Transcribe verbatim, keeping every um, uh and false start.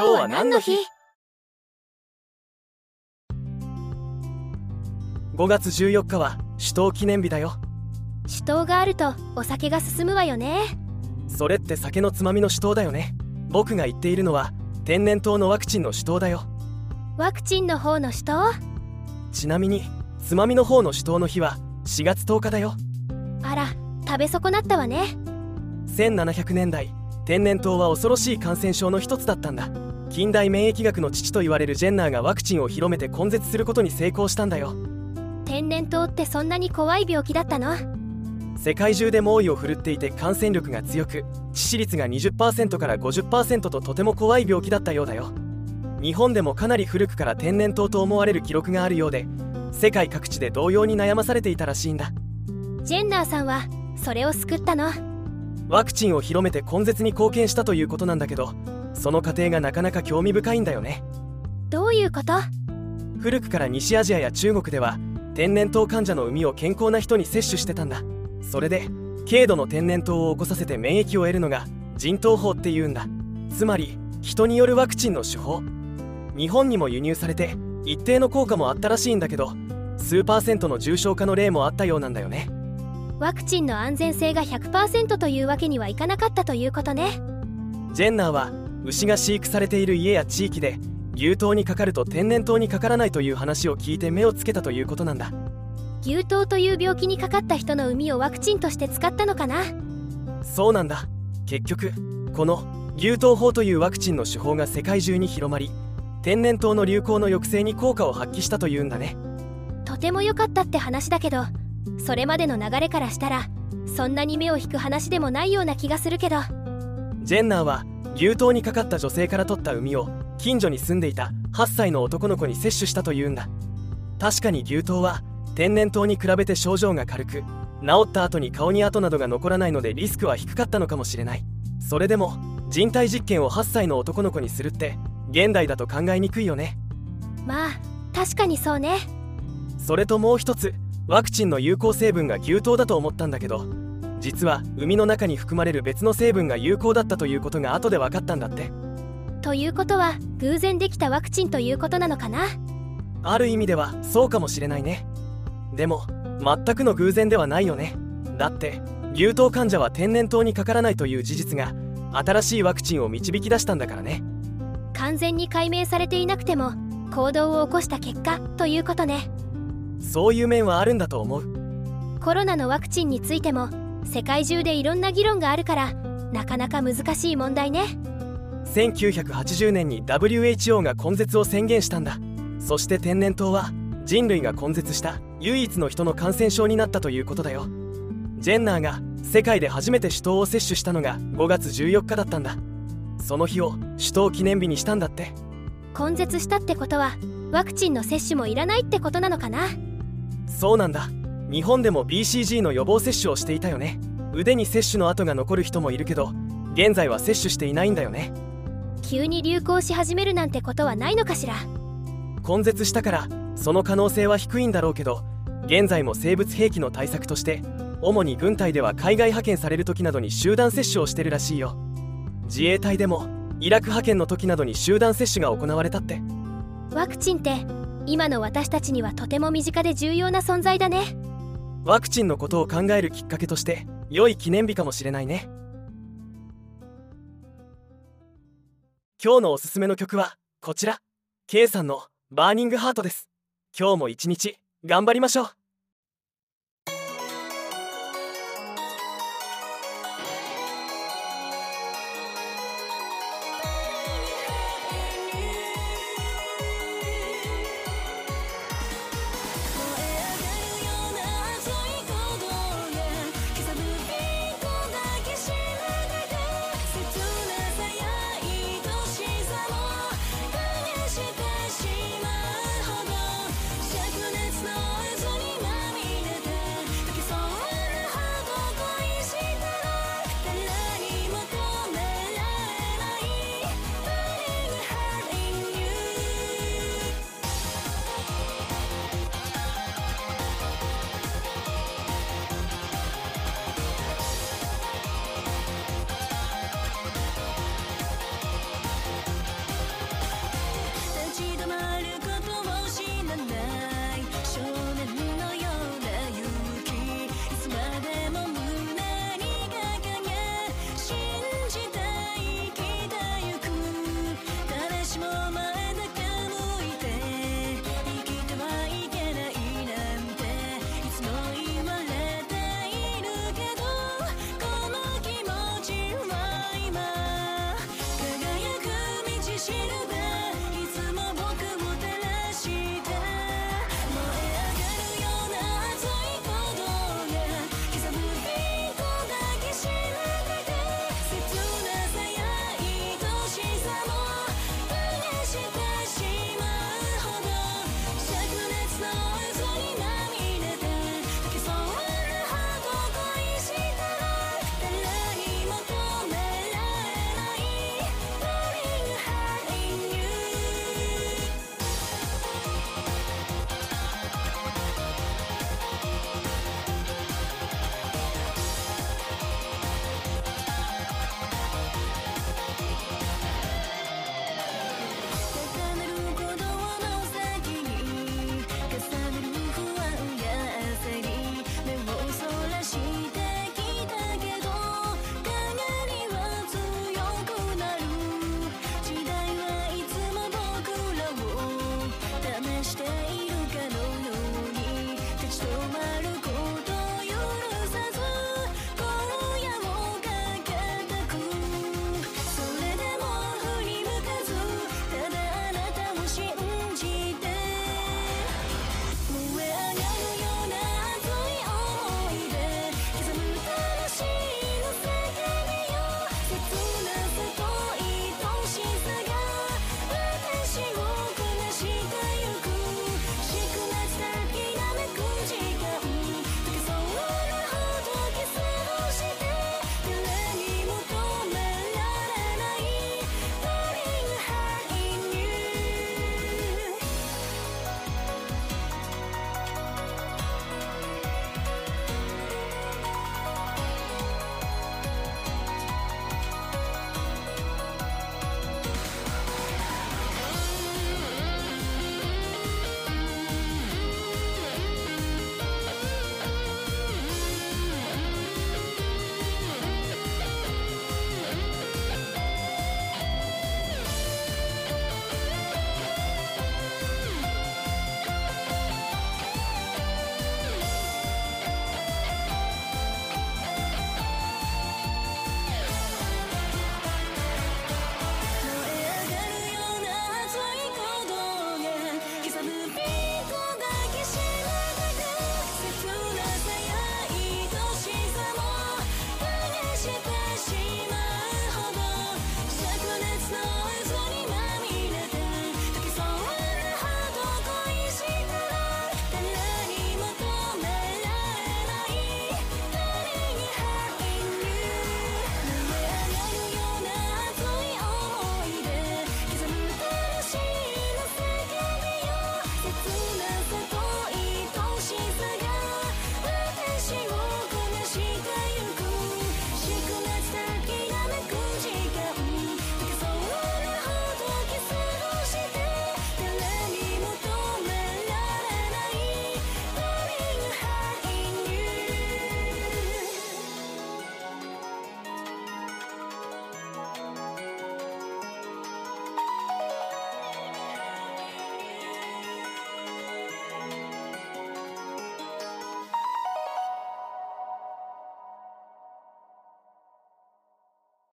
今日は何の日？ごがつじゅうよっかは酒盗記念日だよ。酒盗があるとお酒が進むわよね。それって酒のつまみの酒盗だよね。僕が言っているのは天然痘のワクチンの酒盗だよ。ワクチンの方の酒盗？ちなみにつまみの方の酒盗の日はしがつとおかだよ。あら、食べ損なったわね。せんななひゃくねんだい、天然痘は恐ろしい感染症の一つだったんだ。近代免疫学の父と言われるジェンナーがワクチンを広めて根絶することに成功したんだよ。天然痘ってそんなに怖い病気だったの？世界中で猛威を振るっていて感染力が強く、致死率が にじゅっパーセント から ごじゅっパーセント ととても怖い病気だったようだよ。日本でもかなり古くから天然痘と思われる記録があるようで、世界各地で同様に悩まされていたらしいんだ。ジェンナーさんはそれを救ったの？ワクチンを広めて根絶に貢献したということなんだけど、その過程がなかなか興味深いんだよね。どういうこと？古くから西アジアや中国では天然痘患者の膿を健康な人に摂取してたんだ。それで軽度の天然痘を起こさせて免疫を得るのが人痘法っていうんだ。つまり人によるワクチンの手法。日本にも輸入されて一定の効果もあったらしいんだけど、数パーセントの重症化の例もあったようなんだよね。ワクチンの安全性が ひゃくパーセント というわけにはいかなかったということね。ジェンナーは牛が飼育されている家や地域で牛痘にかかると天然痘にかからないという話を聞いて目をつけたということなんだ。牛痘という病気にかかった人の膿をワクチンとして使ったのかな？そうなんだ。結局この牛痘法というワクチンの手法が世界中に広まり、天然痘の流行の抑制に効果を発揮したというんだね。とても良かったって話だけど、それまでの流れからしたらそんなに目を引く話でもないような気がするけど。ジェンナーは牛痘にかかった女性から取った膿を近所に住んでいたはっさいの男の子に摂取したというんだ。確かに牛痘は天然痘に比べて症状が軽く、治った後に顔に跡などが残らないのでリスクは低かったのかもしれない。それでも人体実験をはっさいの男の子にするって現代だと考えにくいよね。まあ確かにそうね。それともう一つ、ワクチンの有効成分が牛痘だと思ったんだけど、実は膿の中に含まれる別の成分が有効だったということが後で分かったんだって。ということは偶然できたワクチンということなのかな？ある意味ではそうかもしれないね。でも全くの偶然ではないよね。だって牛痘患者は天然痘にかからないという事実が新しいワクチンを導き出したんだからね。完全に解明されていなくても行動を起こした結果ということね。そういう面はあるんだと思う。コロナのワクチンについても世界中でいろんな議論があるからなかなか難しい問題ね。せんきゅうひゃくはちじゅうねんに ダブリューエイチオー が根絶を宣言したんだ。そして天然痘は人類が根絶した唯一の人の感染症になったということだよ。ジェンナーが世界で初めて酒盗を摂取したのがごがつじゅうよっかだったんだ。その日を酒盗記念日にしたんだって。根絶したってことはワクチンの接種もいらないってことなのかな？そうなんだ。日本でも ビーシージー の予防接種をしていたよね。腕に接種の跡が残る人もいるけど、現在は接種していないんだよね。急に流行し始めるなんてことはないのかしら？根絶したからその可能性は低いんだろうけど、現在も生物兵器の対策として主に軍隊では海外派遣される時などに集団接種をしてるらしいよ。自衛隊でもイラク派遣の時などに集団接種が行われたって。ワクチンって今の私たちにはとても身近で重要な存在だね。ワクチンのことを考えるきっかけとして良い記念日かもしれないね。今日のおすすめの曲はこちら、Kさんのバーニングハートです。今日も一日頑張りましょう。